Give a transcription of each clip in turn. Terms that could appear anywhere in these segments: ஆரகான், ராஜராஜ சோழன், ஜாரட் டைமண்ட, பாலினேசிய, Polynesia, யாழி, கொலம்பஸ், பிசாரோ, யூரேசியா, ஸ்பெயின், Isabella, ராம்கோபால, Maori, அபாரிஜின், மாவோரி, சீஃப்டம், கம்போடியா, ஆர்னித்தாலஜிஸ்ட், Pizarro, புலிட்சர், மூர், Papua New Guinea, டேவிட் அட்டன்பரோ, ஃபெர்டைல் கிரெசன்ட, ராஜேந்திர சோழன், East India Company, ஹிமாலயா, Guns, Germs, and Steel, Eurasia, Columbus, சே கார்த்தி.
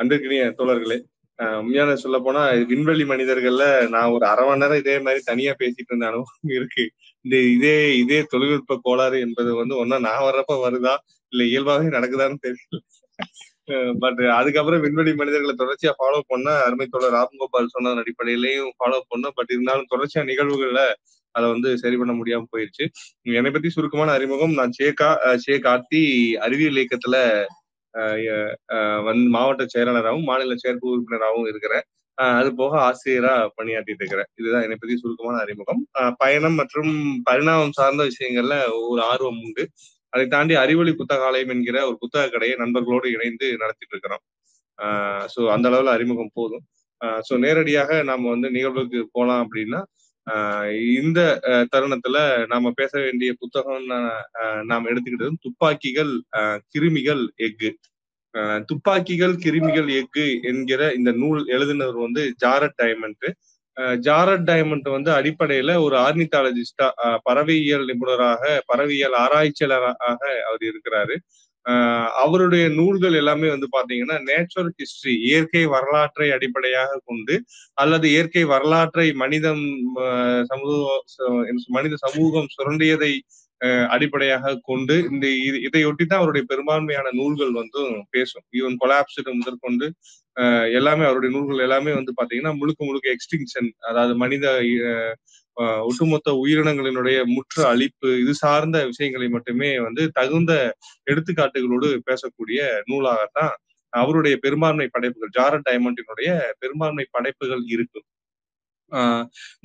அன்றைக்கினிய தோழர்களே, உண்மையான சொல்ல போனா விண்வெளி மனிதர்கள்ல நான் ஒரு அரை மணி நேரம் இதே மாதிரி தனியா பேசிட்டு இருந்த அனுபவம் இருக்கு. இந்த இதே தொழில்நுட்ப கோளாறு என்பது ஒன்னா நான் வர்றப்ப வருதா இல்ல இயல்பாகவே நடக்குதான்னு தெரியல. பட் அதுக்கப்புறம் விண்வெளி மனிதர்களை தொடர்ச்சியா ஃபாலோ பண்ண அருமை தோழர் ராம்கோபால் சொன்ன அடிப்படையிலையும் ஃபாலோ பண்ணோம். பட் இருந்தாலும் தொடர்ச்சியா நிகழ்வுகள்ல அதை சரி பண்ண முடியாம போயிருச்சு. என்னை பத்தி சுருக்கமான அறிமுகம், நான் சே கார்த்தி, அறிவியல் இயக்கத்துல மாவட்ட செயலாளராகவும் மாநில செயற்குழு உறுப்பினராகவும் இருக்கிறேன். அது போக ஆசிரியரா பணியாற்றிட்டு இருக்கிறேன். இதுதான் என்னை பத்தி சுருக்கமான அறிமுகம். பயணம் மற்றும் பரிணாமம் சார்ந்த விஷயங்கள்ல ஒரு ஆர்வம் உண்டு. அதை தாண்டி அறிவொளி புத்தகாலயம் என்கிற ஒரு புத்தக கடையை நண்பர்களோடு இணைந்து நடத்திட்டு இருக்கிறோம். ஸோ அந்த அளவுல அறிமுகம் போதும். ஸோ நேரடியாக நாம நிகழ்வுக்கு போலாம். அப்படின்னா இந்த தருணத்துல நாம பேச வேண்டிய புத்தகம் நாம் எடுத்துக்கிட்டது துப்பாக்கிகள் கிருமிகள் எஃகு. துப்பாக்கிகள் கிருமிகள் எஃகு என்கிற இந்த நூல் எழுதினவர் ஜாரட் டைமண்ட். ஜாரட் டைமண்ட் அடிப்படையில ஒரு ஆர்னித்தாலஜிஸ்டா, பறவையியல் நிபுணராக, பறவையியல் ஆராய்ச்சியாளராக அவர் இருக்கிறாரு. அவருடைய நூல்கள் எல்லாமே பாத்தீங்கன்னா நேச்சுரல் ஹிஸ்டரி, இயற்கை வரலாற்றை அடிப்படையாக கொண்டு அல்லது இயற்கை வரலாற்றை மனித சமூகம் சுரண்டியதை அடிப்படையாக கொண்டு இதையொட்டிதான் அவருடைய பெரும்பான்மையான நூல்கள் பேசும். ஈவன் கொலாப்ஸ்டு முதற்கொண்டு எல்லாமே அவருடைய நூல்கள் எல்லாமே பாத்தீங்கன்னா முழுக்க எக்ஸ்டிங்ஷன், அதாவது மனித ஒட்டுமொத்த உயிரினங்களினுடைய முற்று அழிப்பு, இது சார்ந்த விஷயங்களை மட்டுமே தகுந்த எடுத்துக்காட்டுகளோடு பேசக்கூடிய நூலாகத்தான் அவருடைய பெரும்பான்மை படைப்புகள், ஜாரட் டைமண்டினுடைய பெரும்பான்மை படைப்புகள் இருக்கு.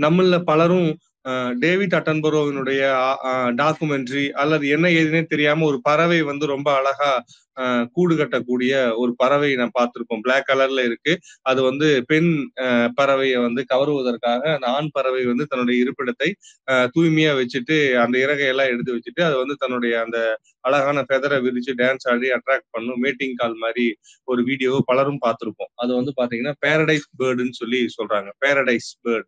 நம்மள பலரும் டேவிட் அட்டன்பரோவினுடைய டாக்குமெண்ட்ரி அல்லது என்ன ஏதுனே தெரியாம ஒரு பறவை ரொம்ப அழகா கூடு கட்டக்கூடிய ஒரு பறவை நான் பார்த்திருப்போம். பிளாக் கலர்ல இருக்கு. அது பெண் பறவையை கவருவதற்காக அந்த ஆண் பறவை தன்னுடைய இருப்பிடத்தை தூய்மையா வச்சுட்டு அந்த இறகையெல்லாம் எடுத்து வச்சுட்டு அது தன்னுடைய அந்த அழகான ஃபெதரை விரிச்சு டான்ஸ் ஆடி அட்ராக்ட் பண்ணும் மீட்டிங் கால் மாதிரி ஒரு வீடியோவை பலரும் பார்த்திருப்போம். அது பாத்தீங்கன்னா பேரடைஸ் பேர்டுன்னு சொல்றாங்க. Paradise bird,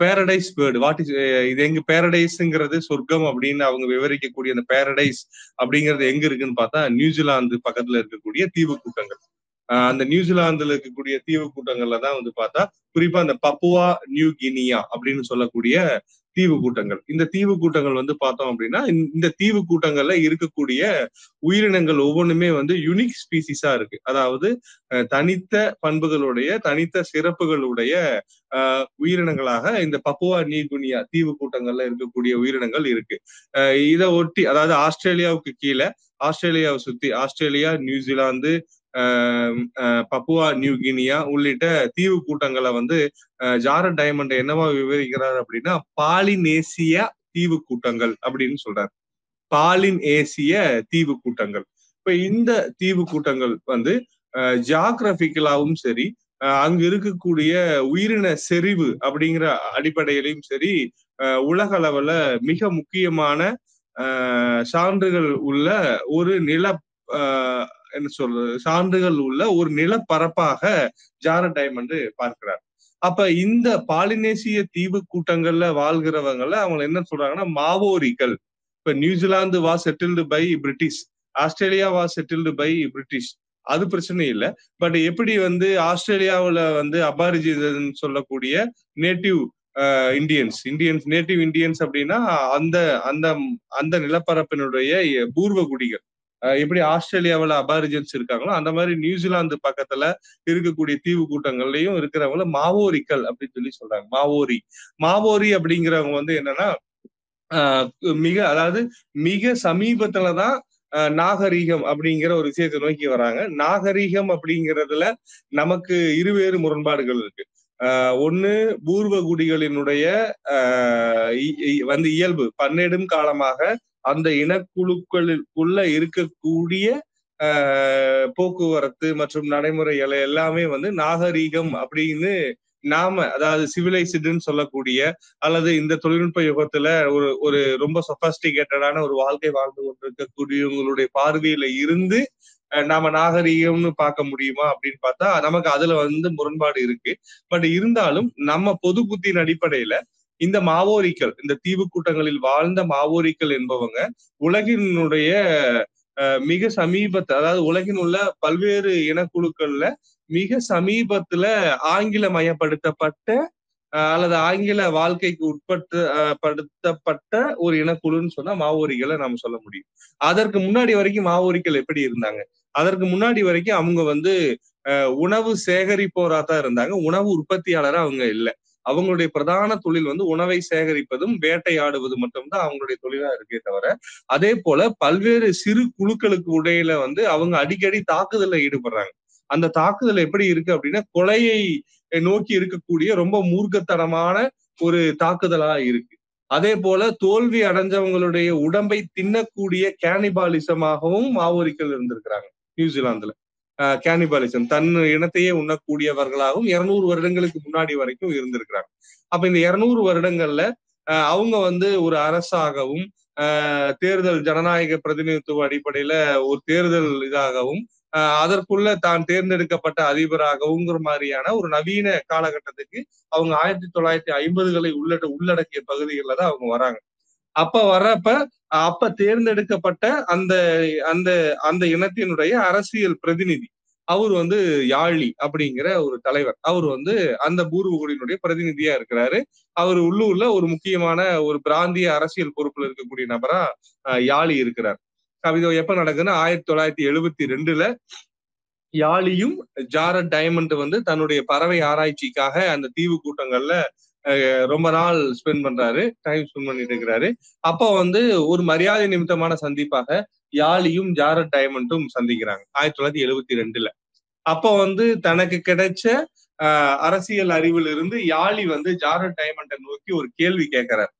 paradise bird, what is இது, எங்க பேரடைஸுங்கிறது சொர்க்கம் அப்படின்னு அவங்க விவரிக்கக்கூடிய அந்த பேரடைஸ் அப்படிங்கிறது எங்க இருக்குன்னு பார்த்தா நியூசிலாந்து பக்கத்துல இருக்கக்கூடிய தீவு கூட்டங்கள். அந்த நியூசிலாந்துல இருக்கக்கூடிய தீவு கூட்டங்கள்ல தான் பார்த்தா குறிப்பா அந்த பப்புவா நியூ கினியா அப்படின்னு சொல்லக்கூடிய தீவு கூட்டங்கள். இந்த தீவு கூட்டங்கள் பார்த்தோம் அப்படின்னா இந்த தீவு கூட்டங்கள்ல இருக்கக்கூடிய உயிரினங்கள் ஒவ்வொன்றுமே யுனிக் ஸ்பீசிஸா இருக்கு. அதாவது தனித்த பண்புகளுடைய தனித்த சிறப்புகளுடைய உயிரினங்களாக இந்த பப்புவா நியூ கினியா தீவு கூட்டங்கள்ல இருக்கக்கூடிய உயிரினங்கள் இருக்கு. இதை ஒட்டி, அதாவது ஆஸ்திரேலியாவுக்கு கீழே, ஆஸ்திரேலியாவை சுத்தி, Australia, New Zealand, Papua New Guinea உள்ளிட்ட தீவு கூட்டங்களை ஜாரட் டைமண்ட் என்னவா விவரிக்கிறார் அப்படின்னா பாலினேசிய தீவு கூட்டங்கள் அப்படின்னு சொல்றாரு. பாலினேசிய தீவு கூட்டங்கள். இப்ப இந்த தீவு கூட்டங்கள் ஜியாகிரபிக்கலாவும் சரி, அங்கு இருக்கக்கூடிய உயிரின செறிவு அப்படிங்கிற அடிப்படையிலையும் சரி, உலக அளவுல மிக முக்கியமான சான்றுகள் உள்ள ஒரு நில சான்றுகள் உள்ள ஒரு நிலப்பரப்பாக ஜாரட் டைமண்ட் பார்க்கிறார். அப்ப இந்த பாலினேசிய தீவு கூட்டங்கள்ல வாழ்கிறவங்களை அவங்க என்ன சொல்றாங்கன்னா மாவோரிகள். இப்ப New Zealand was settled by British, Australia was settled by British, அது பிரச்சனை இல்லை. பட் எப்படி ஆஸ்திரேலியாவில அபாரிஜின் சொல்லக்கூடிய நேட்டிவ் நேட்டிவ் இண்டியன்ஸ் அப்படின்னா அந்த அந்த அந்த நிலப்பரப்பினுடைய பூர்வகுடிகள். எப்படி ஆஸ்திரேலியாவில அபாரிஜன்ஸ் இருக்காங்களோ அந்த மாதிரி நியூசிலாந்து பக்கத்துல இருக்கக்கூடிய தீவு கூட்டங்கள்லயும் இருக்கிறவங்கள மாவோரிக்கள் அப்படின்னு சொல்றாங்க. மாவோரி அப்படிங்கிறவங்க என்னன்னா மிக சமீபத்துலதான் நாகரீகம் அப்படிங்கிற ஒரு விஷயத்தை நோக்கி வராங்க. நாகரீகம் அப்படிங்கிறதுல நமக்கு இருவேறு முரண்பாடுகள் இருக்கு. ஒண்ணு பூர்வகுடிகளினுடைய இயல்பு, பன்னெடும் காலமாக அந்த இனக்குழுக்களுக்குள்ள இருக்கக்கூடிய போக்குவரத்து மற்றும் நடைமுறைகள் எல்லாமே நாகரீகம் அப்படின்னு நாம, அதாவது சிவிலைஸ்டுன்னு சொல்லக்கூடிய அல்லது இந்த தொழில்நுட்ப யுகத்துல ஒரு ரொம்ப சொபஸ்டிகேட்டடான ஒரு வாழ்க்கை வாழ்ந்து கொண்டிருக்கக்கூடியவங்களுடைய பார்வையில இருந்து நாம நாகரீகம்னு பார்க்க முடியுமா அப்படின்னு பார்த்தா நமக்கு அதுல முரண்பாடு இருக்கு. பட் இருந்தாலும் நம்ம பொது புத்தியின் அடிப்படையில இந்த மாவோரிக்கள், இந்த தீவு கூட்டங்களில் வாழ்ந்த மாவோரிக்கள் என்பவங்க உலகினுடைய மிக சமீபத்து, அதாவது உலகின் உள்ள பல்வேறு இனக்குழுக்கள்ல மிக சமீபத்துல ஆங்கில மயப்படுத்தப்பட்ட அல்லது ஆங்கில வாழ்க்கைக்கு உட்படுத்தப்பட்ட ஒரு இனக்குழுன்னு சொன்னா மாவோரிகளை நாம சொல்ல முடியும். அதற்கு முன்னாடி வரைக்கும் மாவோரிகள் எப்படி இருந்தாங்க? அதற்கு முன்னாடி வரைக்கும் அவங்க வந்து உணவு சேகரிப்போரா தான் இருந்தாங்க, உணவு உற்பத்தியாளரா அவங்க இல்லை. அவங்களுடைய பிரதான தொழில் வந்து உணவை சேகரிப்பதும் வேட்டையாடுவது மட்டும்தான் அவங்களுடைய தொழிலா இருக்கே தவிர, அதே போல பல்வேறு சிறு குழுக்களுக்கு இடையில வந்து அவங்க அடிக்கடி தாக்குதல்ல ஈடுபடுறாங்க. அந்த தாக்குதல் எப்படி இருக்கு அப்படின்னா, கொலையை நோக்கி இருக்கக்கூடிய ரொம்ப மூர்க்கத்தனமான ஒரு தாக்குதலா இருக்கு. அதே போல தோல்வி அடைஞ்சவங்களுடைய உடம்பை தின்னக்கூடிய கேனிபாலிசமாகவும் மாவோரிக்கள் இருந்திருக்கிறாங்க. நியூசிலாந்துல கேனிபாலிசம், தன் இனத்தையே உண்ணக்கூடியவர்களாகவும் 200 வருடங்களுக்கு முன்னாடி வரைக்கும் இருந்திருக்கிறாங்க. அப்ப இந்த 200 வருடங்கள்ல அவங்க வந்து ஒரு அரசாகவும் தேர்தல் ஜனநாயக பிரதிநிதித்துவ அடிப்படையில ஒரு தேர்தல் இதாகவும் அதற்குள்ள தான் தேர்ந்தெடுக்கப்பட்ட அதிபராகவுங்கிற மாதிரியான ஒரு நவீன காலகட்டத்துக்கு அவங்க 1950களை உள்ளடக்கிய பகுதிகளில் தான் அவங்க வராங்க. அப்ப வர்றப்ப அப்ப தேர்ந்தெடுக்கப்பட்ட அந்த அந்த அந்த இனத்தினுடைய அரசியல் பிரதிநிதி அவர் வந்து யாழி அப்படிங்கிற ஒரு தலைவர். அவர் வந்து அந்த பூர்வகுடியினுடைய பிரதிநிதியா இருக்கிறாரு. அவர் உள்ளூர்ல ஒரு முக்கியமான ஒரு பிராந்திய அரசியல் பொறுப்புல இருக்கக்கூடிய நபரா யாழி இருக்கிறார். இது எப்ப நடக்குதுன்னா 1972ல யாழியும் ஜாரட் டைமண்ட் வந்து தன்னுடைய பறவை ஆராய்ச்சிக்காக அந்த தீவு கூட்டங்கள்ல ரொம்ப நாள் ஸ்பெண்ட் பண்றாரு, டைம் ஸ்பெண்ட் பண்ணிட்டு இருக்கிறாரு. அப்போ வந்து ஒரு மரியாதை நிமித்தமான சந்திப்பாக யாழியும் ஜாரட் டைமண்டும் சந்திக்கிறாங்க 1972ல. அப்போ வந்து தனக்கு கிடைச்ச அரசியல் அறிவில் இருந்து யாழி வந்து ஜாரட் டைமண்டை நோக்கி ஒரு கேள்வி கேட்கிறார்.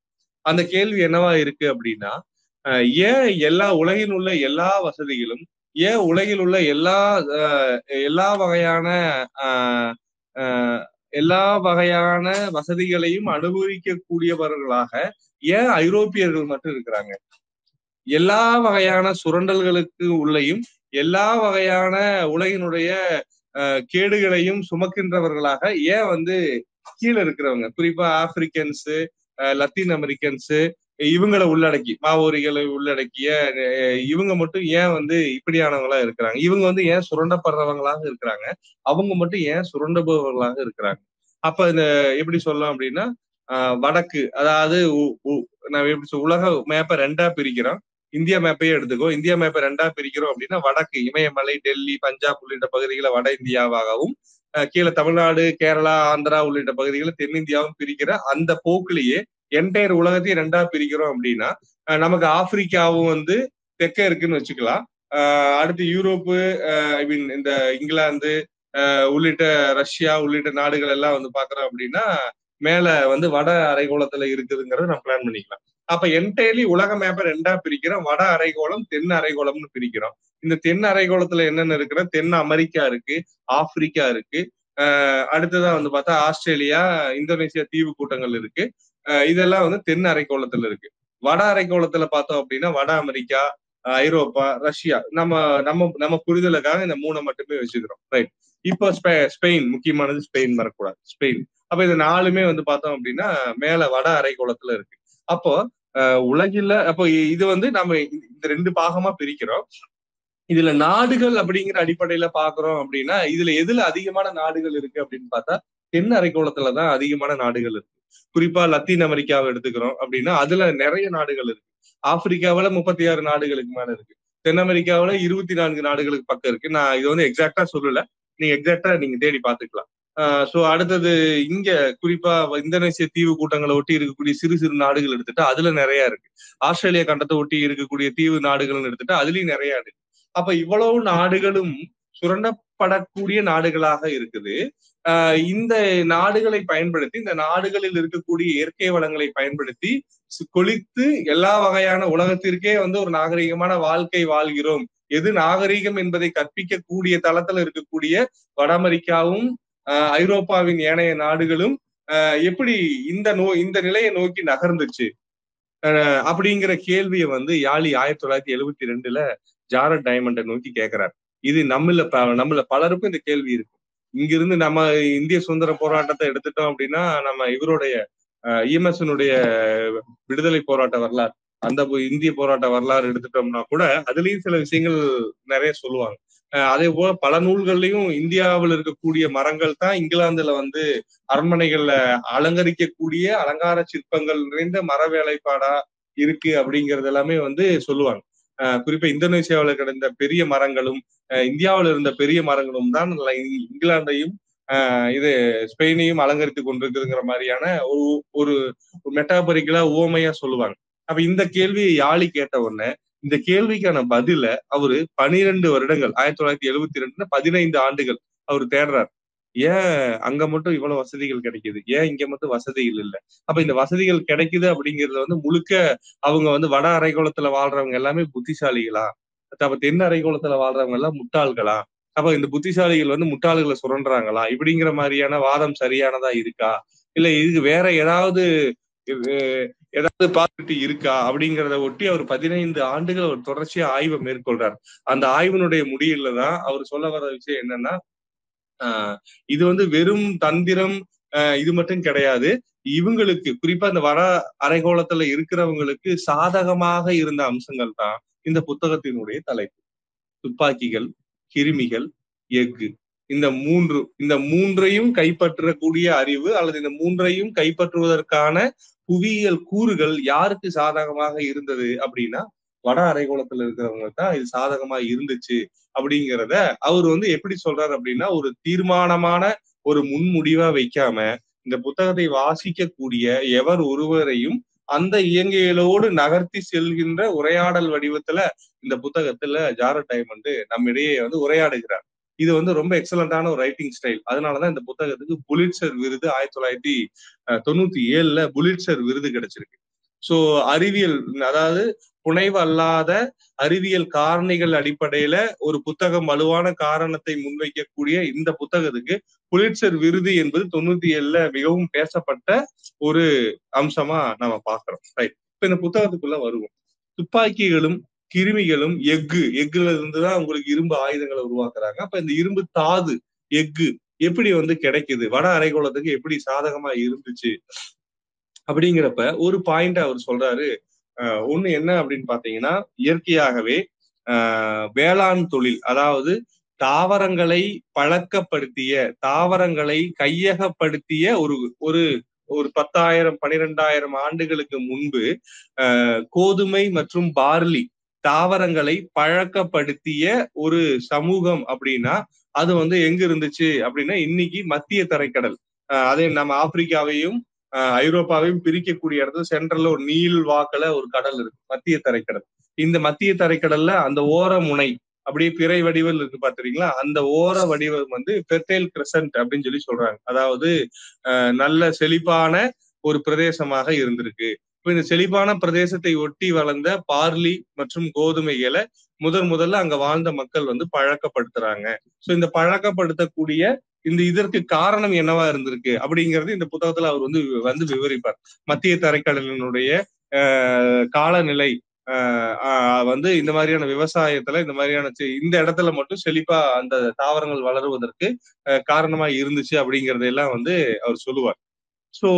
அந்த கேள்வி என்னவா இருக்கு அப்படின்னா, ஏன் எல்லா உலகில் உள்ள எல்லா வசதிகளும், ஏன் உலகில் உள்ள எல்லா வகையான வசதிகளையும் அனுபவிக்கக்கூடியவர்களாக ஏன் ஐரோப்பியர்கள் மட்டும் இருக்கிறாங்க? எல்லா வகையான சுரண்டல்களுக்கு உள்ளேயும் எல்லா வகையான உலகினுடைய கேடுகளையும் சுமக்கின்றவர்களாக ஏன் வந்து கீழே இருக்கிறவங்க, குறிப்பா ஆப்பிரிக்கன்ஸு, லத்தீன் அமெரிக்கன்ஸு, இவங்களை உள்ளடக்கி மாவோரிகளை உள்ளடக்கிய இவங்க மட்டும் ஏன் வந்து இப்படியானவங்களா இருக்கிறாங்க? இவங்க வந்து ஏன் சுரண்டப்படுறவங்களாக இருக்கிறாங்க? அவங்க மட்டும் ஏன் சுரண்டபவர்களாக இருக்கிறாங்க? அப்ப இந்த எப்படி சொல்லலாம் அப்படின்னா, வடக்கு, அதாவது நான் எப்படி சொல், உலக மேப்பை ரெண்டா பிரிக்கிறோம், இந்தியா மேப்பையே எடுத்துக்கோ. இந்தியா மேப்பை ரெண்டா பிரிக்கிறோம் அப்படின்னா, வடக்கு இமயமலை, டெல்லி, பஞ்சாப் உள்ளிட்ட பகுதிகளை வட இந்தியாவாகவும், கீழே தமிழ்நாடு, கேரளா, ஆந்திரா உள்ளிட்ட பகுதிகளை தென்னிந்தியாவும் பிரிக்கிற அந்த போக்கிலேயே என்டையர் உலகத்தையும் ரெண்டா பிரிக்கிறோம் அப்படின்னா, நமக்கு ஆப்பிரிக்காவும் வந்து தெற்கே இருக்குன்னு வச்சுக்கலாம். அடுத்து யூரோப்பு, ஐ மீன் இந்த இங்கிலாந்து உள்ளிட்ட ரஷ்யா உள்ளிட்ட நாடுகள் எல்லாம் வந்து பாக்குறோம் அப்படின்னா, மேல வந்து வட அரைகோளத்துல இருக்குதுங்கிறத நம்ம பிளான் பண்ணிக்கலாம். அப்ப என்டையர்லி உலக மேப்பை ரெண்டா பிரிக்கிறோம், வட அரைகோளம், தென் அரைகோளம்னு பிரிக்கிறோம். இந்த தென் அரைகோளத்துல என்னென்ன இருக்குன்னா, தென் அமெரிக்கா இருக்கு, ஆப்பிரிக்கா இருக்கு, அடுத்ததான் வந்து பார்த்தா ஆஸ்திரேலியா, இந்தோனேசியா தீவு கூட்டங்கள் இருக்கு. இதெல்லாம் வந்து தென் அரைக்கோளத்துல இருக்கு. வட அரைக்கோளத்துல பார்த்தோம் அப்படின்னா வட அமெரிக்கா, ஐரோப்பா, ரஷ்யா. நம்ம நம்ம நம்ம புரிதலுக்காக இந்த மூணை மட்டுமே வச்சுக்கிறோம், ரைட்? இப்போ ஸ்பெயின் முக்கியமானது, ஸ்பெயின் வரக்கூடாது, ஸ்பெயின். அப்ப இது நாலுமே வந்து பார்த்தோம் அப்படின்னா மேல வட அரைக்கோளத்துல இருக்கு. அப்போ உலகில அப்போ இது வந்து நம்ம இந்த ரெண்டு பாகமா பிரிக்கிறோம். இதுல நாடுகள் அப்படிங்கிற அடிப்படையில பாக்குறோம் அப்படின்னா, இதுல எதுல அதிகமான நாடுகள் இருக்கு அப்படின்னு பார்த்தா தென் அரைக்கோளத்துலதான் அதிகமான நாடுகள் இருக்கு. குறிப்பா லத்தீன் அமெரிக்காவை எடுத்துக்கிறோம் அப்படின்னா அதுல நிறைய நாடுகள் இருக்கு. ஆப்பிரிக்காவில 36 நாடுகளுக்கு மேல இருக்கு. தென் அமெரிக்காவில 24 நாடுகளுக்கு பக்கம் இருக்கு. நான் இது வந்து எக்ஸாக்டா சொல்லல, நீங்க எக்ஸாக்டா நீங்க தேடி பாத்துக்கலாம். சோ அடுத்தது இங்க குறிப்பா இந்தோனேசிய தீவு கூட்டங்களை ஒட்டி இருக்கக்கூடிய சிறு சிறு நாடுகள் எடுத்துட்டா அதுல நிறைய இருக்கு. ஆஸ்திரேலியா கண்டத்தை ஒட்டி இருக்கக்கூடிய தீவு நாடுகள்னு எடுத்துட்டா அதுலயும் நிறைய இருக்கு. அப்ப இவ்வளவு நாடுகளும் சுரண்டப்படக்கூடிய நாடுகளாக இருக்குது. இந்த நாடுகளை பயன்படுத்தி, இந்த நாடுகளில் இருக்கக்கூடிய இயற்கை வளங்களை பயன்படுத்தி கொளித்து எல்லா வகையான உலகத்திற்கே வந்து ஒரு நாகரிகமான வாழ்க்கை வாழ்கிறோம். எது நாகரிகம் என்பதை கற்பிக்கக்கூடிய தளத்துல இருக்கக்கூடிய வட அமெரிக்காவும் ஐரோப்பாவின் ஏனைய நாடுகளும் எப்படி இந்த நிலையை நோக்கி நகர்ந்துச்சு அப்படிங்கிற கேள்வியை வந்து யாழி 1972ல ஜாரட் டைமண்டை நோக்கி கேட்கிறார். இது நம்மள பலருக்கும் இந்த கேள்வி இருக்கும். இங்கிருந்து நம்ம இந்திய சுதந்திர போராட்டத்தை எடுத்துட்டோம் அப்படின்னா, நம்ம இவருடைய ஈமசனுடைய விடுதலை போராட்ட வரலாறு அந்த இந்திய போராட்ட வரலாறு எடுத்துட்டோம்னா கூட அதுலயும் சில விஷயங்கள் நிறைய சொல்லுவாங்க. அதே போல பல நூல்கள்லயும் இந்தியாவில் இருக்கக்கூடிய மரங்கள் தான் இங்கிலாந்துல வந்து அரண்மனைகள்ல அலங்கரிக்கக்கூடிய அலங்கார சிற்பங்கள் நிறைந்த மர வேலைப்பாடா இருக்கு அப்படிங்கிறது எல்லாமே வந்து சொல்லுவாங்க. குறிப்பா இந்தோனேசியாவில கிடந்த பெரிய மரங்களும் இந்தியாவில இருந்த பெரிய மரங்களும் தான் இங்கிலாந்தையும் இது ஸ்பெயினையும் அலங்கரித்து கொண்டிருக்குதுங்கிற மாதிரியான ஒரு மெட்டாபரிக்கலா ஓமையா சொல்லுவாங்க. அப்ப இந்த கேள்வி யாழி கேட்ட உடனே இந்த கேள்விக்கான பதில அவரு 12 வருடங்கள் 1972 15 ஆண்டுகள் அவரு தேடுறாரு. ஏன் அங்க மட்டும் இவ்வளவு வசதிகள் கிடைக்குது, ஏன் இங்க மட்டும் வசதிகள் இல்லை? அப்ப இந்த வசதிகள் கிடைக்குது அப்படிங்கிறது வந்து முழுக்க அவங்க வந்து வட அரைக்கோளத்துல வாழ்றவங்க எல்லாமே புத்திசாலிகளா, அப்ப தென் அரைக்கோளத்துல வாழ்றவங்க எல்லாம் முட்டாள்களா, அப்ப இந்த புத்திசாலிகள் வந்து முட்டாள்களை சுரண்டுறாங்களா இப்படிங்கிற மாதிரியான வாதம் சரியானதா இருக்கா, இல்ல இதுக்கு வேற ஏதாவது பாசிட்டி இருக்கா அப்படிங்கிறத ஒட்டி அவர் 15 ஆண்டுகள் அவர் தொடர்ச்சியா ஆய்வை மேற்கொள்றார். அந்த ஆய்வினுடைய முடிவுலதான் அவர் சொல்ல வர விஷயம் என்னன்னா, இது வந்து வெறும் தந்திரம் இது மட்டும் கிடையாது, இவங்களுக்கு குறிப்பா இந்த வட அரைகோளத்துல இருக்கிறவங்களுக்கு சாதகமாக இருந்த அம்சங்கள் தான் இந்த புத்தகத்தினுடைய தலைப்பு. துப்பாக்கிகள், கிருமிகள், எஃகு, இந்த மூன்றையும் கைப்பற்றக்கூடிய அறிவு அல்லது இந்த மூன்றையும் கைப்பற்றுவதற்கான புவியியல் கூறுகள் யாருக்கு சாதகமாக இருந்தது அப்படின்னா வட அரைகோளத்துல இருக்கிறவங்க தான் இது சாதகமா இருந்துச்சு அப்படிங்கிறத அவர் வந்து எப்படி சொல்றாரு அப்படின்னா, ஒரு தீர்மானமான ஒரு முன்முடிவா வைக்காம இந்த புத்தகத்தை வாசிக்கக்கூடிய எவர் ஒருவரையும் அந்த இயங்கியலோடு நகர்த்தி செல்கின்ற உரையாடல் வடிவத்துல இந்த புத்தகத்துல ஜாரட் டைமண்ட் நம்மிடையே வந்து உரையாடுகிறார். இது வந்து ரொம்ப எக்ஸலண்டான ஒரு ரைட்டிங் ஸ்டைல். அதனாலதான் இந்த புத்தகத்துக்கு புலிட்சர் விருது 1997 புலிட்சர் விருது கிடைச்சிருக்கு. சோ அறிவியல், அதாவது புனைவு அல்லாத அறிவியல் காரணிகள் அடிப்படையில ஒரு புத்தகம் வலுவான காரணத்தை முன்வைக்கக்கூடிய இந்த புத்தகத்துக்கு புலிட்சர் விருது என்பது 1997 மிகவும் பேசப்பட்ட ஒரு அம்சமா நாம பாக்குறோம். ரைட், இப்ப இந்த புத்தகத்துக்குள்ள வருவோம். துப்பாக்கிகளும் கிருமிகளும் எஃகுல இருந்துதான் உங்களுக்கு இரும்பு ஆயுதங்களை உருவாக்குறாங்க. அப்ப இந்த இரும்பு தாது எஃகு எப்படி வந்து கிடைக்குது, வட அரைக்கோளத்துக்கு எப்படி சாதகமா இருந்துச்சு அப்படிங்கிறப்ப ஒரு பாயிண்ட் அவர் சொல்றாரு. ஒண்ணு என்ன அப்படின்னு பாத்தீங்கன்னா, இயற்கையாகவே வேளாண் தொழில், அதாவது தாவரங்களை பழக்கப்படுத்திய, தாவரங்களை கையகப்படுத்திய ஒரு 10,000-12,000 ஆண்டுகளுக்கு முன்பு கோதுமை மற்றும் பார்லி தாவரங்களை பழக்கப்படுத்திய ஒரு சமூகம் அப்படின்னா அது வந்து எங்க இருந்துச்சு அப்படின்னா இன்னைக்கு மத்திய தரைக்கடல், அதே நம்ம ஆப்பிரிக்காவையும் ஐரோப்பாவையும் பிரிக்கக்கூடிய இடத்துல சென்ட்ரல்ல ஒரு நீள் வாக்குல ஒரு கடல் இருக்கு, மத்திய தரைக்கடல். இந்த மத்திய தரைக்கடல்ல அந்த ஓர முனை அப்படியே பிறை வடிவல் இருக்கு பாத்துறீங்களா, அந்த ஓர வடிவம் வந்து ஃபெர்டைல் கிரெசன்ட் அப்படின்னு சொல்லி சொல்றாங்க. அதாவது நல்ல செழிப்பான ஒரு பிரதேசமாக இருந்திருக்கு. இப்ப இந்த செழிப்பான பிரதேசத்தை ஒட்டி வளர்ந்த பார்லி மற்றும் கோதுமைகளை முதல்ல அங்க வாழ்ந்த மக்கள் வந்து பழக்கப்படுத்துறாங்க. சோ இந்த பழக்கப்படுத்தக்கூடிய இந்த இதற்கு காரணம் என்னவா இருந்திருக்கு அப்படிங்கிறது இந்த புத்தகத்துல அவர் வந்து விவரிப்பார். மத்திய தரைக்கடலினுடைய காலநிலை வந்து இந்த மாதிரியான விவசாயத்துல இந்த மாதிரியான இந்த இடத்துல மட்டும் செழிப்பா அந்த தாவரங்கள் வளருவதற்கு காரணமா இருந்துச்சு அப்படிங்கறதெல்லாம் வந்து அவர் சொல்லுவார். சோ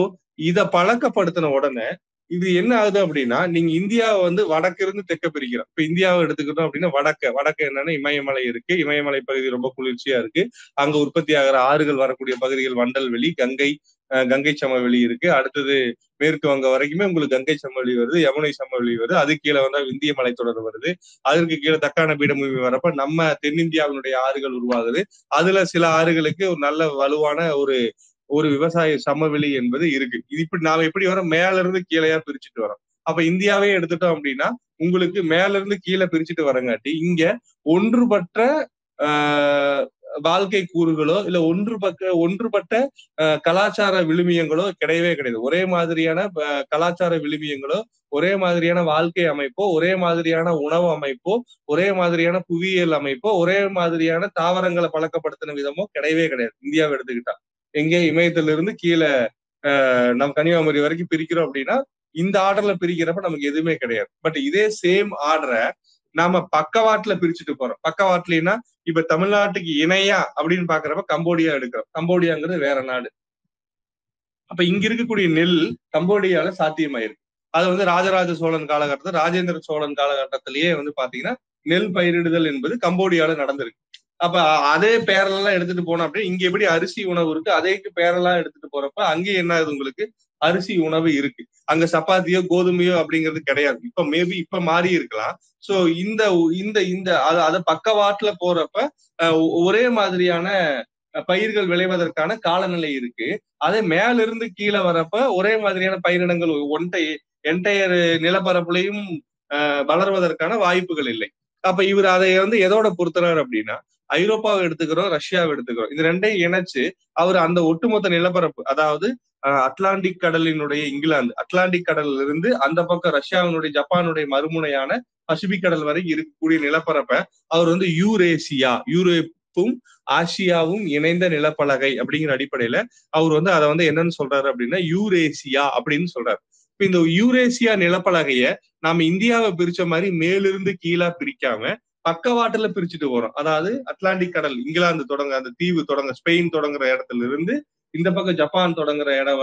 இத பழக்கப்படுத்தின உடனே இது என்ன ஆகுது அப்படின்னா, நீங்க இந்தியாவை வந்து வடக்கு இருந்து தெற்க பிரிக்கிறோம். இப்ப இந்தியாவை எடுத்துக்கிட்டோம் அப்படின்னா வடக்கு என்னன்னா இமயமலை இருக்கு, இமயமலை பகுதி ரொம்ப குளிர்ச்சியா இருக்கு, அங்க உற்பத்தி ஆகிற ஆறுகள் வரக்கூடிய பகுதிகள் வண்டல்வெளி, கங்கை சமவெளி இருக்கு. அடுத்தது மேற்கு வங்க வரைக்குமே உங்களுக்கு கங்கை சமவெளி வருது, யமுனை சமவெளி வருது, அது கீழே வந்தா இந்திய மலைத்தொடர் வருது, அதற்கு கீழே தக்கான பீடபூமி வரப்ப நம்ம தென்னிந்தியாவினுடைய ஆறுகள் உருவாகுது. அதுல சில ஆறுகளுக்கு ஒரு நல்ல வலுவான ஒரு விவசாய சமவெளி என்பது இருக்கு. இது இப்படி நாம எப்படி வரோம், மேல இருந்து கீழையா பிரிச்சுட்டு வரோம். அப்ப இந்தியாவே எடுத்துட்டோம் அப்படின்னா உங்களுக்கு மேல இருந்து கீழே பிரிச்சுட்டு வரங்காட்டி இங்க ஒன்றுபட்ட வாழ்க்கை கூறுகளோ இல்ல ஒன்றுபட்ட கலாச்சார விழுமியங்களோ கிடையவே கிடையாது. ஒரே மாதிரியான கலாச்சார விழுமியங்களோ, ஒரே மாதிரியான வாழ்க்கை அமைப்போ, ஒரே மாதிரியான உணவு அமைப்போ, ஒரே மாதிரியான புவியியல் அமைப்போ, ஒரே மாதிரியான தாவரங்களை பழக்கப்படுத்தின விதமோ கிடையவே கிடையாது. இந்தியாவை எடுத்துக்கிட்டா எங்கே இமயத்துல இருந்து கீழே நம்ம கன்னியாகுமரி வரைக்கும் பிரிக்கிறோம் அப்படின்னா இந்த ஆர்டர்ல பிரிக்கிறப்ப நமக்கு எதுவுமே கிடையாது. பட் இதே சேம் ஆர்டரை நாம பக்கவாட்டுல பிரிச்சுட்டு போறோம். பக்கவாட்டுலன்னா இப்ப தமிழ்நாட்டுக்கு இணையா அப்படின்னு பாக்குறப்ப கம்போடியா எடுக்கிறோம். கம்போடியாங்கிறது வேற நாடு. அப்ப இங்க இருக்கக்கூடிய நெல் கம்போடியால சாத்தியமாயிருக்கு. அது வந்து ராஜராஜ சோழன் காலகட்டத்தில், ராஜேந்திர சோழன் காலகட்டத்திலேயே வந்து பாத்தீங்கன்னா நெல் பயிரிடுதல் என்பது கம்போடியால நடந்திருக்கு. அப்ப அதே பேரலாம் எடுத்துட்டு போனோம் அப்படின்னா இங்க எப்படி அரிசி உணவு இருக்கு, அதேக்கு பேரலாம் எடுத்துட்டு போறப்ப அங்கேயும் என்ன ஆகுது உங்களுக்கு அரிசி உணவு இருக்கு, அங்க சப்பாத்தியோ கோதுமையோ அப்படிங்கிறது கிடையாது. இப்ப மேபி இப்ப மாறி இருக்கலாம். சோ இந்த இந்த இந்த அதை பக்கவாட்டுல போறப்ப ஒரே மாதிரியான பயிர்கள் விளைவதற்கான காலநிலை இருக்கு. அதே மேலிருந்து கீழே வரப்ப ஒரே மாதிரியான பயிரிடங்கள் என்டையர் நிலப்பரப்புலையும் வளர்வதற்கான வாய்ப்புகள் இல்லை. அப்ப இவர் அதை வந்து எதோட பொறுத்துறாரு அப்படின்னா, ஐரோப்பாவை எடுத்துக்கிறோம், ரஷ்யாவை எடுத்துக்கிறோம், இது ரெண்டையும் இணைச்சு அவர் அந்த ஒட்டுமொத்த நிலப்பரப்பு, அதாவது அட்லாண்டிக் கடலினுடைய இங்கிலாந்து, அட்லாண்டிக் கடல்ல இருந்து அந்த பக்கம் ரஷ்யாவினுடைய ஜப்பானுடைய மறுமுனையான பசிபிக் கடல் வரை இருக்கக்கூடிய நிலப்பரப்பை அவர் வந்து யூரேசியா, யூரோப்பும் ஆசியாவும் இணைந்த நிலப்பலகை அப்படிங்கிற அடிப்படையில அவர் வந்து அதை வந்து என்னன்னு சொல்றாரு அப்படின்னா யூரேசியா அப்படின்னு சொல்றாரு. இந்த யூரேசியா நிலப்பலகைய நாம இந்தியாவை பிரிச்ச மாதிரி மேலிருந்து கீழா பிரிக்காம பக்கவாட்டுல பிரிச்சுட்டு வரோம். அதாவது அட்லாண்டிக் கடல் இங்கிலாந்து தொடங்க, அந்த தீவு தொடங்க, ஸ்பெயின் தொடங்குற இடத்துல இருந்து இந்த பக்கம் ஜப்பான் தொடங்குற இடம்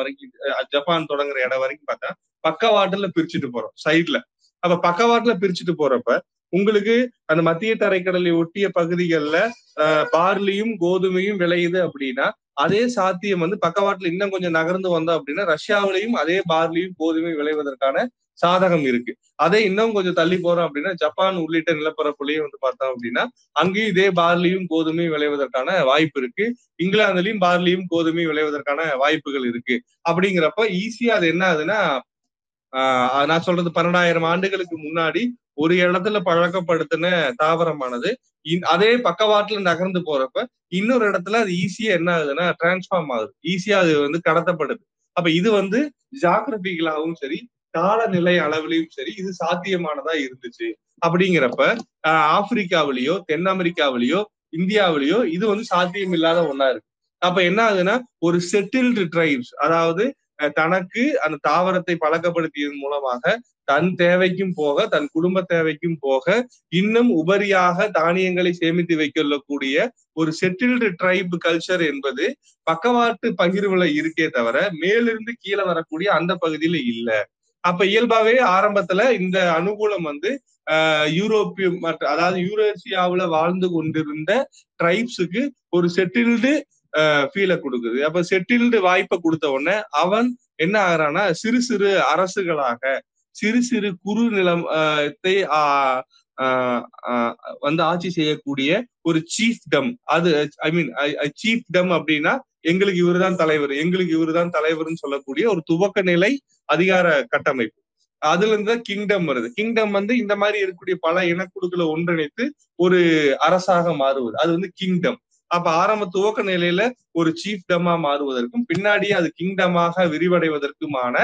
வரைக்கும், பார்த்தா பக்கவாட்டுல பிரிச்சுட்டு போறோம் சைட்ல. அப்ப பக்கவாட்டுல பிரிச்சுட்டு போறப்ப உங்களுக்கு அந்த மத்திய தரைக்கடலை ஒட்டிய பகுதிகள்ல பார்லியும் கோதுமையும் விளையுது அப்படின்னா அதே சாத்தியம் வந்து பக்கவாட்டுல இன்னும் கொஞ்சம் நகர்ந்து வந்தோம் அப்படின்னா ரஷ்யாவிலையும் அதே பார்லியும் கோதுமையும் விளைவதற்கான சாதகம் இருக்கு. அதே இன்னும் கொஞ்சம் தள்ளி போறோம் அப்படின்னா ஜப்பான் உள்ளிட்ட நிலப்பரப்புலையும் வந்து பார்த்தோம் அப்படின்னா அங்கேயும் இதே பார்லியும் கோதுமையும் விளைவதற்கான வாய்ப்பு இருக்கு. இங்கிலாந்துலையும் பார்லியும் கோதுமையும் விளைவதற்கான வாய்ப்புகள் இருக்கு. அப்படிங்கிறப்ப ஈஸியா அது என்ன ஆகுதுன்னா, நான் சொல்றது 12,000 ஆண்டுகளுக்கு முன்னாடி ஒரு இடத்துல பழக்கப்படுத்தின தாவரமானது அதே பக்கவாட்டுல நகர்ந்து போறப்ப இன்னொரு இடத்துல அது ஈஸியா என்ன ஆகுதுன்னா டிரான்ஸ்ஃபார்ம் ஆகுது, ஈஸியா அது வந்து கடத்தப்படுது. அப்ப இது வந்து ஜியாகிரபிகளாகவும் சரி, காலநிலை அளவுலையும் சரி இது சாத்தியமானதா இருந்துச்சு. அப்படிங்கிறப்ப ஆப்பிரிக்காவிலேயோ தென் அமெரிக்காவிலேயோ இந்தியாவிலேயோ இது வந்து சாத்தியம் இல்லாத ஒன்னா இருக்கு. அப்ப என்ன ஆகுதுன்னா ஒரு செட்டில்டு ட்ரைப்ஸ், அதாவது தனக்கு அந்த தாவரத்தை பழக்கப்படுத்தியதன் மூலமாக தன் தேவைக்கும் போக தன் குடும்ப தேவைக்கும் போக இன்னும் உபரியாக தானியங்களை சேமித்து வைக்கொள்ளக்கூடிய ஒரு செட்டில்டு ட்ரைப் கல்ச்சர் என்பது பக்கவாட்டு பகிர்வுல இருக்கே தவிர மேலிருந்து கீழே வரக்கூடிய அந்த பகுதியில இல்லை. அப்ப இயல்பாவே ஆரம்பத்துல இந்த அனுகூலம் வந்து யூரோப்பிய மற்றும் அதாவது யூரேசியாவுல வாழ்ந்து கொண்டிருந்த ட்ரைப்ஸுக்கு ஒரு செட்டில்டு ஃபீலை கொடுக்குது. அப்ப செட்டில்டு வாய்ப்பை கொடுத்த உடனே அவன் என்ன ஆகுறான்னா சிறு சிறு அரசுகளாக சிறு சிறு குறு நிலத்தை வந்து ஆட்சி செய்யக்கூடிய ஒரு சீஃப்டம், அது சீஃப்டம் அப்படின்னா எங்களுக்கு இவருதான் தலைவர், எங்களுக்கு இவருதான் தலைவர்னு சொல்லக்கூடிய ஒரு துவக்க நிலை அதிகார கட்டமைப்பு. அதுல இருந்துதான் கிங்டம் வருது. கிங்டம் வந்து இந்த மாதிரி இருக்கக்கூடிய பல இனக்குழுக்களை ஒன்றிணைத்து ஒரு அரசாக மாறுவது, அது வந்து கிங்டம். அப்ப ஆரம்ப துவக்க நிலையில ஒரு சீஃப்டமா மாறுவதற்கும் பின்னாடி அது கிங்டமாக விரிவடைவதற்குமான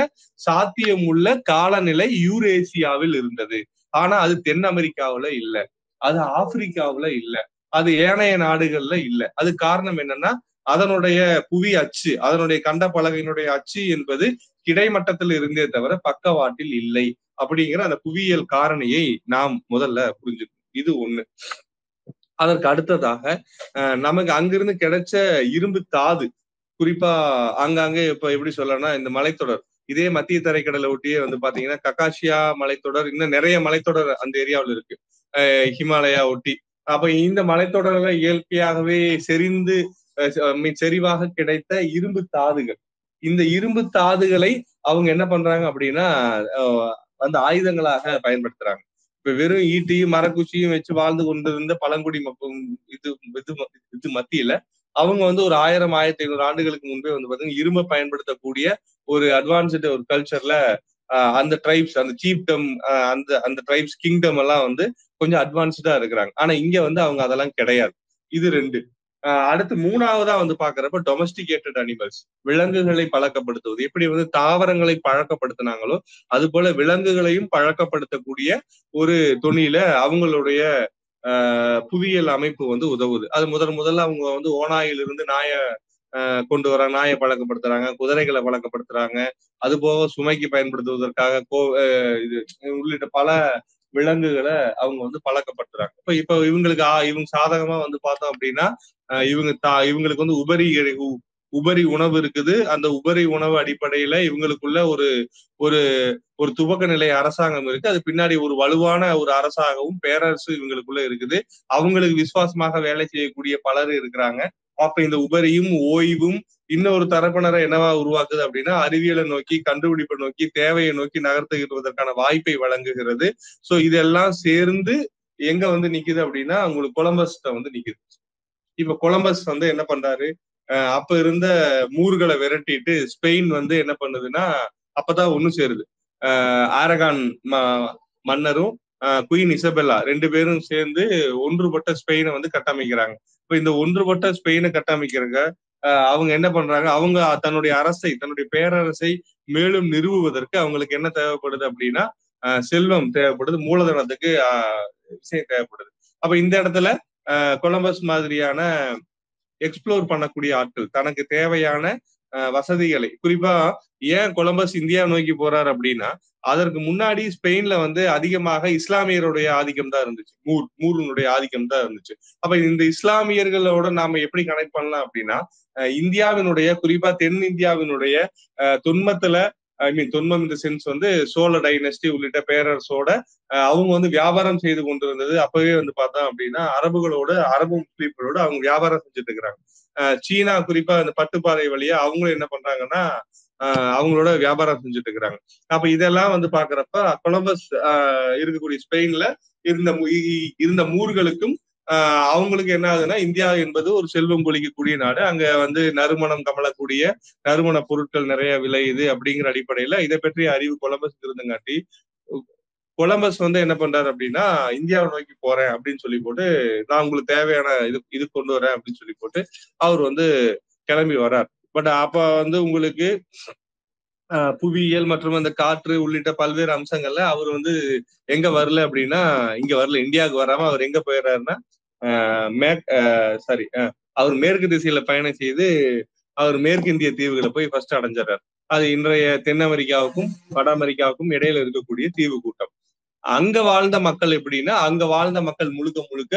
சாத்தியம் உள்ள காலநிலை யூரேசியாவில் இருந்தது. ஆனா அது தென் அமெரிக்காவில இல்லை, அது ஆப்பிரிக்காவில இல்லை, அது ஏனைய நாடுகள்ல இல்லை. அது காரணம் என்னன்னா அதனுடைய புவி அச்சு, அதனுடைய கண்ட பலகையினுடைய அச்சு என்பது கிடைமட்டத்தில் இருந்தே தவிர பக்கவாட்டில் இல்லை. அப்படிங்கிற அந்த புவியியல் காரணியை நாம் முதல்ல புரிஞ்சுக்கணும். இது ஒண்ணு. அதற்கு அடுத்ததாக நமக்கு அங்கிருந்து கிடைச்ச இரும்பு தாது, குறிப்பா அங்காங்கே இப்ப எப்படி சொல்லணும்னா இந்த மலைத்தொடர், இதே மத்திய தரைக்கடலை ஒட்டியே வந்து பாத்தீங்கன்னா ககாஷியா மலைத்தொடர், இன்னும் நிறைய மலைத்தொடர் அந்த ஏரியாவில் இருக்கு, ஹிமாலயா ஒட்டி. அப்ப இந்த மலைத்தொடர்ல இயற்கையாகவே செறிவாக கிடைத்த இரும்பு தாதுகள், இந்த இரும்பு தாதுகளை அவங்க என்ன பண்றாங்க அப்படின்னா அந்த ஆயுதங்களாக பயன்படுத்துறாங்க. இப்ப வெறும் ஈட்டியும் மரக்குச்சியும் வச்சு வாழ்ந்து கொண்டிருந்த பழங்குடி இது மத்தியில அவங்க வந்து ஒரு 1000-1500 ஆண்டுகளுக்கு முன்பே வந்து பாத்தீங்கன்னா இரும்பை பயன்படுத்தக்கூடிய ஒரு அட்வான்ஸ்டு ஒரு கல்ச்சர்ல அந்த ட்ரைப்ஸ், அந்த சீப்டம், அந்த ட்ரைப்ஸ் கிங்டம் எல்லாம் வந்து கொஞ்சம் அட்வான்ஸ்டா இருக்கிறாங்க. ஆனா இங்க வந்து அவங்க அதெல்லாம் கிடையாது. இது ரெண்டு. அடுத்து மூணாவதா வந்து பாக்குறப்ப டொமஸ்டிகேட்டட் அனிமல்ஸ், விலங்குகளை பழக்கப்படுத்துவது. எப்படி வந்து தாவரங்களை பழக்கப்படுத்தினாங்களோ அது போல விலங்குகளையும் பழக்கப்படுத்தக்கூடிய ஒரு தொனியில அவங்களுடைய புவியியல் அமைப்பு வந்து உதவுது. அது முதல்ல அவங்க வந்து ஓநாயிலிருந்து நாயை கொண்டு வராங்க, நாயை பழக்கப்படுத்துறாங்க, குதிரைகளை பழக்கப்படுத்துறாங்க, அது போக சுமைக்கு பயன்படுத்துவதற்காக இது உள்ளிட்ட பல விலங்குகளை அவங்க வந்து பழக்கப்படுத்துறாங்க. இப்ப இவங்களுக்கு இவங்க சாதகமா வந்து பார்த்தோம் அப்படின்னா இவங்களுக்கு வந்து உபரி உணவு இருக்குது. அந்த உபரி உணவு அடிப்படையில இவங்களுக்குள்ள ஒரு ஒரு ஒரு துவக்க நிலை அரசாங்கம் இருக்கு. அது பின்னாடி ஒரு வலுவான ஒரு அரசாங்கமும் பேரரசு இவங்களுக்குள்ள இருக்குது. அவங்களுக்கு விசுவாசமாக வேலை செய்யக்கூடிய பலர் இருக்கிறாங்க. அப்ப இந்த உபரியும் ஓய்வும் இன்னொரு தரப்பினரை என்னவா உருவாக்குது அப்படின்னா, அறிவியலை நோக்கி, கண்டுபிடிப்பை நோக்கி, தேவையை நோக்கி நகர்த்துகிறதற்கான வாய்ப்பை வழங்குகிறது. சோ இதெல்லாம் சேர்ந்து எங்க வந்து நிக்குது அப்படின்னா உங்களுக்கு கொலம்பஸ்ட வந்து நிக்குது. இப்ப கொலம்பஸ் வந்து என்ன பண்றாரு, அப்ப இருந்த மூர்களை விரட்டிட்டு ஸ்பெயின் வந்து என்ன பண்ணுதுன்னா, அப்பதான் ஒண்ணு சேருது. ஆரகான் மன்னரும் குயின் இசபெல்லா 2 பேரும் சேர்ந்து ஒன்றுபட்ட ஸ்பெயினை வந்து கட்டமைக்கிறாங்க. இப்ப இந்த ஒன்றுபட்ட ஸ்பெயினை கட்டமைக்கிறாங்க. அவங்க என்ன பண்றாங்க, அவங்க தன்னுடைய அரசை, தன்னுடைய பேரரசை மேலும் நிறுவுவதற்கு அவங்களுக்கு என்ன தேவைப்படுது அப்படின்னா செல்வம் தேவைப்படுது, மூலதனத்துக்கு விஷயம் தேவைப்படுது. அப்ப இந்த இடத்துல கொலம்பஸ் மாதிரியான எக்ஸ்ப்ளோர் பண்ணக்கூடிய ஆட்கள், தனக்கு தேவையான வசதிகளை, குறிப்பா ஏன் கொலம்பஸ் இந்தியா நோக்கி போறாரு அப்படின்னா, அதற்கு முன்னாடி ஸ்பெயின்ல வந்து அதிகமாக இஸ்லாமியருடைய ஆதிக்கம் தான் இருந்துச்சு, மூருனுடைய ஆதிக்கம் தான் இருந்துச்சு. அப்ப இந்த இஸ்லாமியர்களோட நாம எப்படி கனெக்ட் பண்ணலாம் அப்படின்னா, இந்தியாவினுடைய, குறிப்பா தென்னிந்தியாவினுடைய தொன்மத்துல, தொன்மம் இந்த சென்ஸ் வந்து சோழ டைனஸ்டி உள்ளிட்ட பேரரசோட அவங்க வந்து வியாபாரம் செய்து கொண்டிருந்தது. அப்பவே வந்து பார்த்தோம் அப்படின்னா அரபுகளோட, அரபு முஸ்லீம்களோட அவங்க வியாபாரம் செஞ்சுட்டு இருக்கிறாங்க. சீனா குறிப்பா அந்த பட்டுப்பாறை வழியா அவங்களும் என்ன பண்றாங்கன்னா அவங்களோட வியாபாரம் செஞ்சுட்டு இருக்கிறாங்க. அப்ப இதெல்லாம் வந்து பாக்குறப்ப கொலம்பஸ் இருக்கக்கூடிய ஸ்பெயின்ல இருந்த மூர்களுக்கும் அவங்களுக்கு என்ன ஆகுதுன்னா, இந்தியா என்பது ஒரு செல்வம் கொளிக்கக்கூடிய நாடு, அங்க வந்து நறுமணம் கமலக்கூடிய நறுமண பொருட்கள் நிறைய விளையுது அப்படிங்கிற அடிப்படையில இதை பற்றிய அறிவு கொலம்பஸ் இருந்தங்காட்டி கொலம்பஸ் வந்து என்ன பண்றாரு அப்படின்னா, இந்தியாவை நோக்கி போறேன் அப்படின்னு சொல்லி போட்டு, நான் உங்களுக்கு தேவையான இது கொண்டு வரேன் அப்படின்னு சொல்லி போட்டு அவர் வந்து கிளம்பி வர்றார். பட் அப்ப வந்து உங்களுக்கு புவியியல் மற்றும் அந்த காற்று உள்ளிட்ட பல்வேறு அம்சங்கள்ல அவர் வந்து எங்க வரல அப்படின்னா, இங்க வரல, இந்தியாவுக்கு வராம அவர் எங்க போயிடுறாருன்னா அவர் மேற்கு திசையில பயணம் செய்து அவர் மேற்கிந்திய தீவுகளை போய் ஃபர்ஸ்ட் அடைஞ்சிடறாரு. அது இன்றைய தென் அமெரிக்காவுக்கும் வட அமெரிக்காவுக்கும் இடையில இருக்கக்கூடிய தீவு கூட்டம். அங்க வாழ்ந்த மக்கள் எப்படின்னா, அங்க வாழ்ந்த மக்கள் முழுக்க முழுக்க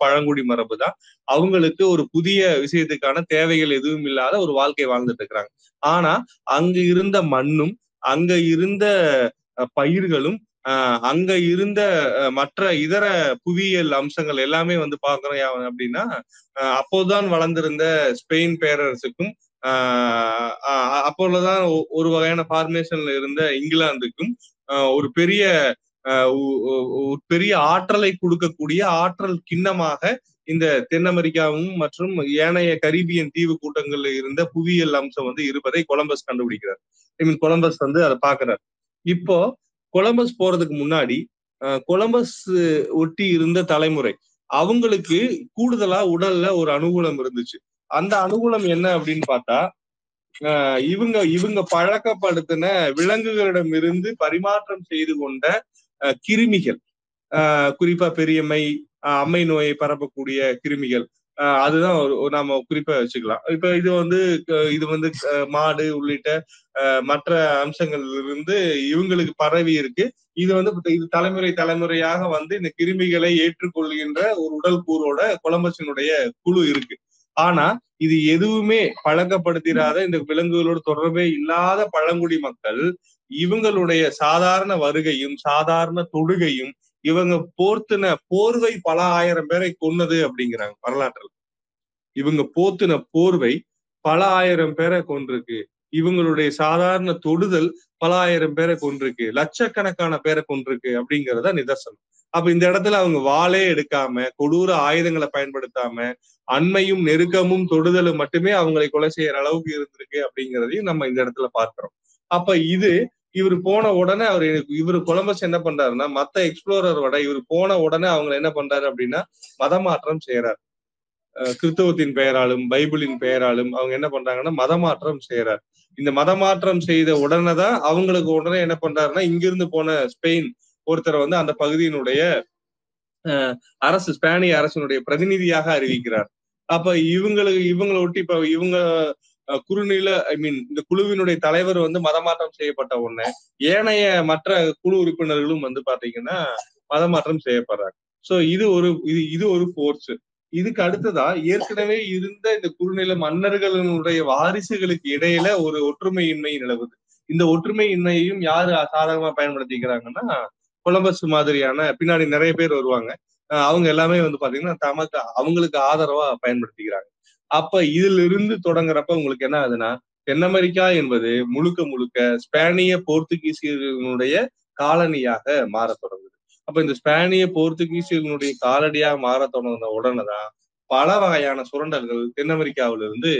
பழங்குடி மரபு தான், அவங்களுக்கு ஒரு புதிய விஷயத்துக்கான தேவைகள் எதுவும் இல்லாத ஒரு வாழ்க்கை வாழ்ந்துட்டு இருக்கிறாங்க. ஆனா அங்க இருந்த மண்ணும், அங்க இருந்த பயிர்களும், அங்க இருந்த மற்ற இதர புவியியல் அம்சங்கள் எல்லாமே வந்து பாக்குறோம் அப்படின்னா, அப்போதான் வளர்ந்திருந்த ஸ்பெயின் பேரரசுக்கும் அப்போதான் ஒரு வகையான ஃபார்மேஷன்ல இருந்த இங்கிலாந்துக்கும் ஒரு பெரிய ஆற்றலை கொடுக்கக்கூடிய ஆற்றல் கிண்ணமாக இந்த தென் அமெரிக்காவும் மற்றும் ஏனைய கரீபியன் தீவு கூட்டங்கள்ல இருந்த புவியியல் அம்சம் வந்து இருப்பதை கொலம்பஸ் கண்டுபிடிக்கிறார். கொலம்பஸ் வந்து அதை பாக்குறாரு. இப்போ கொலம்பஸ் போறதுக்கு முன்னாடி கொலம்பஸ் ஒட்டி இருந்த தலைமுறை அவங்களுக்கு கூடுதலா உடல்ல ஒரு அனுகூலம் இருந்துச்சு. அந்த அனுகூலம் என்ன அப்படின்னு பார்த்தா, இவங்க பழக்கப்படுத்தின விலங்குகளிடமிருந்து பரிமாற்றம் செய்து கொண்ட கிருமிகள், குறிப்பா பெரியம்மை, அம்மை நோயை பரப்பக்கூடிய கிருமிகள், அதுதான் நாம குறிப்பா வச்சுக்கலாம். இப்ப இது வந்து மாடு உள்ளிட்ட மற்ற அம்சங்கள்லிருந்து இவங்களுக்கு பரவி இருக்கு. இது தலைமுறையாக வந்து இந்த கிருமிகளை ஏற்றுக்கொள்கின்ற ஒரு உடல் கூறோட கொலம்பஸினுடைய குழு இருக்கு. ஆனா இது எதுவுமே பழக்கப்படுத்திடாத, இந்த விலங்குகளோட தொடர்பே இல்லாத பழங்குடி மக்கள் இவங்களுடைய சாதாரண வருகையும் சாதாரண தொடுகையும் இவங்க போர்த்தின போர்வை பல 1000 பேரை கொன்னது அப்படிங்கிறாங்க வரலாற்றில். இவங்க போர்த்தின போர்வை பல 1000 பேரை கொன்றிருக்கு, இவங்களுடைய சாதாரண தொடுதல் பல 1000 பேரை கொன்றிருக்கு, லட்சக்கணக்கான பேரை கொன்றிருக்கு அப்படிங்கிறத நிதர்சனம். அப்ப இந்த இடத்துல அவங்க வாளே எடுக்காம, கொடூர ஆயுதங்களை பயன்படுத்தாம, அண்மையும் நெருக்கமும் தொடுதலும் மட்டுமே அவங்களை கொலை செய்யற அளவுக்கு இருந்திருக்கு அப்படிங்கிறதையும் நம்ம இந்த இடத்துல பார்க்கிறோம். அப்ப இவர் போன உடனே இவர் கொலம்பஸ் என்ன பண்றாருன்னா, மத்த எக்ஸ்ப்ளோரர் விட இவர் போன உடனே அவங்களை என்ன பண்றாரு அப்படின்னா மதமாற்றம் செய்யறாரு. கிறிஸ்தவத்தின் பெயராலும் பைபிளின் பெயராலும் அவங்க என்ன பண்றாங்கன்னா மதமாற்றம் செய்யறாரு. இந்த மதமாற்றம் செய்த உடனேதான் அவங்களுக்கு உடனே என்ன பண்றாருன்னா, இங்கிருந்து போன ஸ்பெயின் ஒருத்தரை வந்து அந்த பகுதியினுடைய அரசு, ஸ்பானிய அரசனுடைய பிரதிநிதியாக அறிவிக்கிறார். அப்ப இவங்களை ஒட்டி இப்ப இவங்க குறுநில இந்த குழுவினுடைய தலைவர் வந்து மதமாற்றம் செய்யப்பட்ட உடனே ஏனைய மற்ற குழு உறுப்பினர்களும் வந்து பாத்தீங்கன்னா மதமாற்றம் செய்யப்படுறாங்க. சோ இது ஒரு போர்ஸ். இதுக்கு அடுத்ததா ஏற்கனவே இருந்த இந்த குறுநில மன்னர்களுடைய வாரிசுகளுக்கு இடையில ஒரு ஒற்றுமையின்மை நிலவுது. இந்த ஒற்றுமையின்மையையும் யாரு சாதகமா பயன்படுத்திக்கிறாங்கன்னா கொலம்பஸ் மாதிரியான பின்னாடி நிறைய பேர் வருவாங்க, அவங்க எல்லாமே வந்து பாத்தீங்கன்னா தமக்கு அவங்களுக்கு ஆதரவா பயன்படுத்திக்கிறாங்க. அப்ப இதுல இருந்து தொடங்குறப்ப உங்களுக்கு என்ன ஆகுதுன்னா, தென் அமெரிக்கா என்பது முழுக்க முழுக்க ஸ்பானிய போர்த்துகீசியர்களுடைய காலனியாக மாற தொடங்குது. அப்ப இந்த ஸ்பானிய போர்த்துகீசியர்களுடைய காலனியாக மாற தொடங்கின உடனேதான் பல வகையான சுரண்டல்கள் தென் அமெரிக்காவிலிருந்து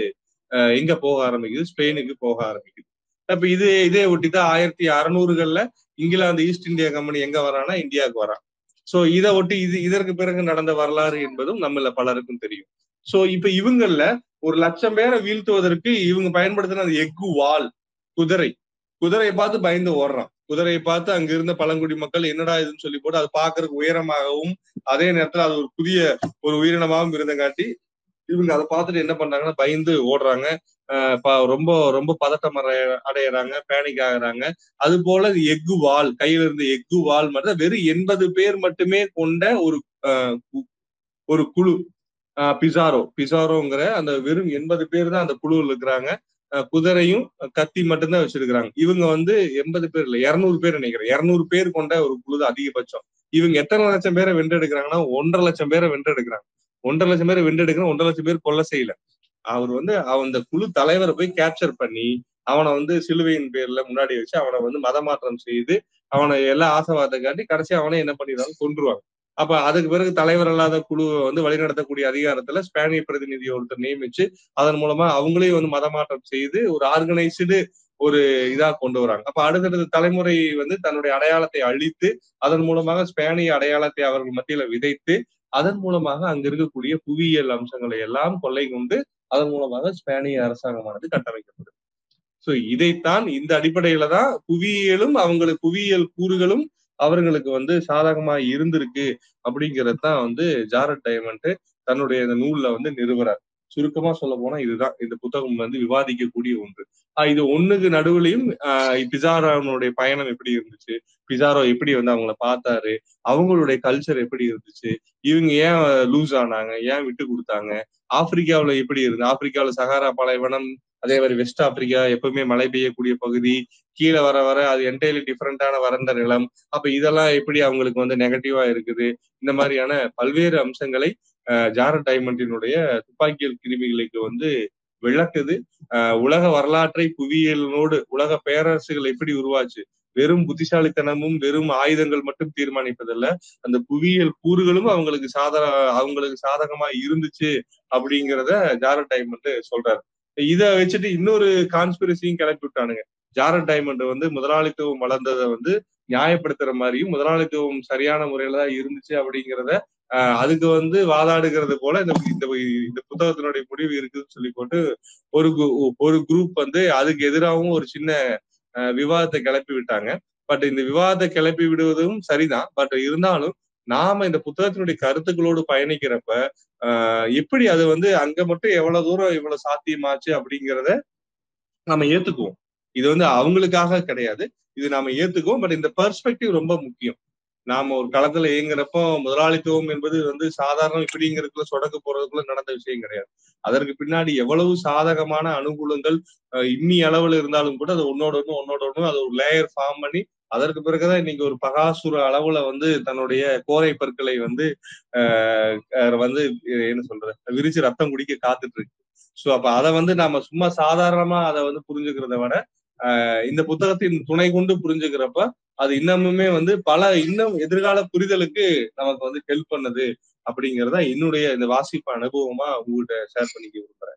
எங்க போக ஆரம்பிக்குது, ஸ்பெயினுக்கு போக ஆரம்பிக்குது. அப்ப இதே ஒட்டிதான் 1600s England East India company எங்க வரான்னா இந்தியாவுக்கு வரான். சோ இதை ஒட்டி இதற்கு பிறகு நடந்த வரலாறு என்பதும் நம்மள பலருக்கும் தெரியும். சோ இப்ப இவங்கள 100,000 பேரை வீழ்த்துவதற்கு இவங்க பயன்படுத்தின அந்த எஃகு வால், குதிரையை பார்த்து பயந்து ஓடுறான். குதிரையை பார்த்து அங்க இருந்த பழங்குடி மக்கள் என்னடா இதுன்னு சொல்லி போட்டு, அது பாக்குறதுக்கு உயரமாகவும் அதே நேரத்துல அது ஒரு புதிய ஒரு உயிரினமாகவும் இருந்தங்காட்டி இவங்க அதை பார்த்துட்டு என்ன பண்றாங்கன்னா பயந்து ஓடுறாங்க. ரொம்ப ரொம்ப பதட்டம் அடையறாங்க, பேனிக் ஆகுறாங்க. அது போல எஃகு வால், கையில இருந்த எஃகு வால் மட்டும் வெறும் 80 பேர் மட்டுமே கொண்ட ஒரு குழு, பிசாரோங்கிற அந்த வெறும் 80 பேர் தான் அந்த குழுவில் இருக்கிறாங்க. குதிரையும் கத்தி மட்டும்தான் வச்சிருக்கிறாங்க. இவங்க வந்து 80 பேர் இல்லை, 200 பேர் நினைக்கிறேன். 200 பேர் கொண்ட ஒரு குழு அதிகபட்சம். இவங்க எத்தனை லட்சம் பேரை வென்றெடுக்கிறாங்கன்னா 1.5 லட்சம் பேரை வென்றெடுக்கிறாங்க. 1.5 லட்சம் பேரை வென்றெடுக்கிறோம், 1.5 லட்சம் பேர் கொலை செய்யல. அவர் வந்து அந்த குழு தலைவரை போய் கேப்சர் பண்ணி அவனை வந்து சிலுவையின் பேர்ல முன்னாடி வச்சு அவனை வந்து மதமாற்றம் செய்து அவனை எல்லா ஆசைவாதத்தை காட்டி கடைசி அவனை என்ன பண்ணிடுறாங்க, கொன்றுவாங்க. அப்ப அதுக்கு பிறகு தலைவர் இல்லாத குழுவை வந்து வழிநடத்தக்கூடிய அதிகாரத்துல ஸ்பானிய பிரதிநிதியை ஒருத்தர் நியமிச்சு அதன் மூலமா அவங்களையும் வந்து மதமாற்றம் செய்து ஒரு ஆர்கனைஸ்டு ஒரு இதா கொண்டு வராங்க. அப்ப அடுத்தடுத்த தலைமுறை வந்து தன்னுடைய அடையாளத்தை அழித்து அதன் மூலமாக ஸ்பானிய அடையாளத்தை அவர்கள் மத்தியில விதைத்து அதன் மூலமாக அங்க இருக்கக்கூடிய புவியியல் அம்சங்களை எல்லாம் கொள்ளை கொண்டு அதன் மூலமாக ஸ்பானிய அரசாங்கமானது கட்டமைக்கப்படுது. சோ இதைத்தான் இந்த அடிப்படையில தான் புவியியலும் அவங்களுக்கு புவியியல் கூறுகளும் அவர்களுக்கு வந்து சாதகமா இருந்திருக்கு அப்படிங்கிறது தான் வந்து ஜாரட் டைமண்ட் தன்னுடைய இந்த நூல்ல வந்து நிறுவறார். சுருக்கமா சொல்ல போனா இதுதான் இந்த புத்தகம் வந்து விவாதிக்கக்கூடிய ஒன்று. இது ஒண்ணுக்கு நடுவுலையும் பிசாரோனுடைய பயணம் எப்படி இருந்துச்சு, பிசாரோ எப்படி வந்து அவங்கள பார்த்தாரு, அவங்களுடைய கல்ச்சர் எப்படி இருந்துச்சு, இவங்க ஏன் லூஸ் ஆனாங்க, ஏன் விட்டு கொடுத்தாங்க, ஆப்பிரிக்காவில எப்படி இருந்து, ஆப்பிரிக்காவில சகாரா பாலைவனம், அதே மாதிரி வெஸ்ட் ஆப்பிரிக்கா எப்பவுமே மழை பெய்யக்கூடிய பகுதி, கீழே வர வர அது என்டையர்லி டிஃப்ரெண்டான வறண்ட நிலம். அப்ப இதெல்லாம் எப்படி அவங்களுக்கு வந்து நெகட்டிவா இருக்குது, இந்த மாதிரியான பல்வேறு அம்சங்களை ஜாரட் டைமண்டினுடைய துப்பாக்கியல் கிருமிகளுக்கு வந்து விளக்குது. உலக வரலாற்றை புவியியலோடு உலக பேரரசுகள் எப்படி உருவாச்சு, வெறும் புத்திசாலித்தனமும் வெறும் ஆயுதங்கள் மட்டும் தீர்மானிப்பதில்ல, அந்த புவியியல் கூறுகளும் அவங்களுக்கு சாதகமா இருந்துச்சு அப்படிங்கிறத ஜாரட் டைமண்ட் சொல்றாரு. இதை வச்சுட்டு இன்னொரு கான்ஸ்பிரசியும் கிளப்பி விட்டானுங்க. ஜாரட் டைமண்ட் வந்து முதலாளித்துவம் வளர்ந்ததை வந்து நியாயப்படுத்துற மாதிரியும் முதலாளித்துவம் சரியான முறையில தான் இருந்துச்சு அப்படிங்கிறத அதுக்கு வந்து வாதாடுகிறது போல இந்த புத்தகத்தினுடைய முடிவு இருக்குதுன்னு சொல்லி போட்டு ஒரு குரூப் வந்து அதுக்கு எதிராகவும் ஒரு சின்ன விவாதத்தை கிளப்பி விட்டாங்க. பட் இந்த விவாதத்தை கிளப்பி விடுவதும் சரிதான். பட் இருந்தாலும் நாம இந்த புத்தகத்தினுடைய கருத்துக்களோடு பயணிக்கிறப்ப எப்படி அது வந்து அங்க மட்டும் எவ்வளவு தூரம் இவ்வளவு சாத்தியமாச்சு அப்படிங்கிறத நம்ம ஏத்துக்குவோம். இது வந்து அவங்களுக்காக கிடையாது, இது நாம ஏத்துக்குவோம். பட் இந்த பெர்ஸ்பெக்டிவ் ரொம்ப முக்கியம். நாம ஒரு களத்துல இயங்குறப்போ முதலாளித்துவம் என்பது வந்து சாதாரண இப்படிங்கிறதுக்குள்ள சொடக்க போறதுக்குள்ள நடந்த விஷயம் கிடையாது. அதற்கு பின்னாடி எவ்வளவு சாதகமான அனுகூலங்கள் இன்னி அளவுல இருந்தாலும் கூட அது ஒன்னோட ஒண்ணு அது ஒரு லேயர் ஃபார்ம் பண்ணி அதற்கு பிறகுதான் இன்னைக்கு ஒரு பகாசுர அளவுல வந்து தன்னுடைய கோரை பற்களை வந்து வந்து என்ன சொல்ற விரிச்சு ரத்தம் குடிக்க காத்துட்டு இருக்கு. சோ அப்ப அதை வந்து நாம சும்மா சாதாரணமா அதை வந்து புரிஞ்சுக்கிறத விட இந்த புத்தகத்தின் துணை கொண்டு புரிஞ்சுக்கிறப்ப அது இன்னமுமே வந்து பல இன்னும் எதிர்கால புரிதலுக்கு நமக்கு வந்து ஹெல்ப் பண்ணுது அப்படிங்கிறத என்னுடைய இந்த வாசிப்பு அனுபவமா உங்கள்கிட்ட ஷேர் பண்ணிக்க விரும்புறேன்.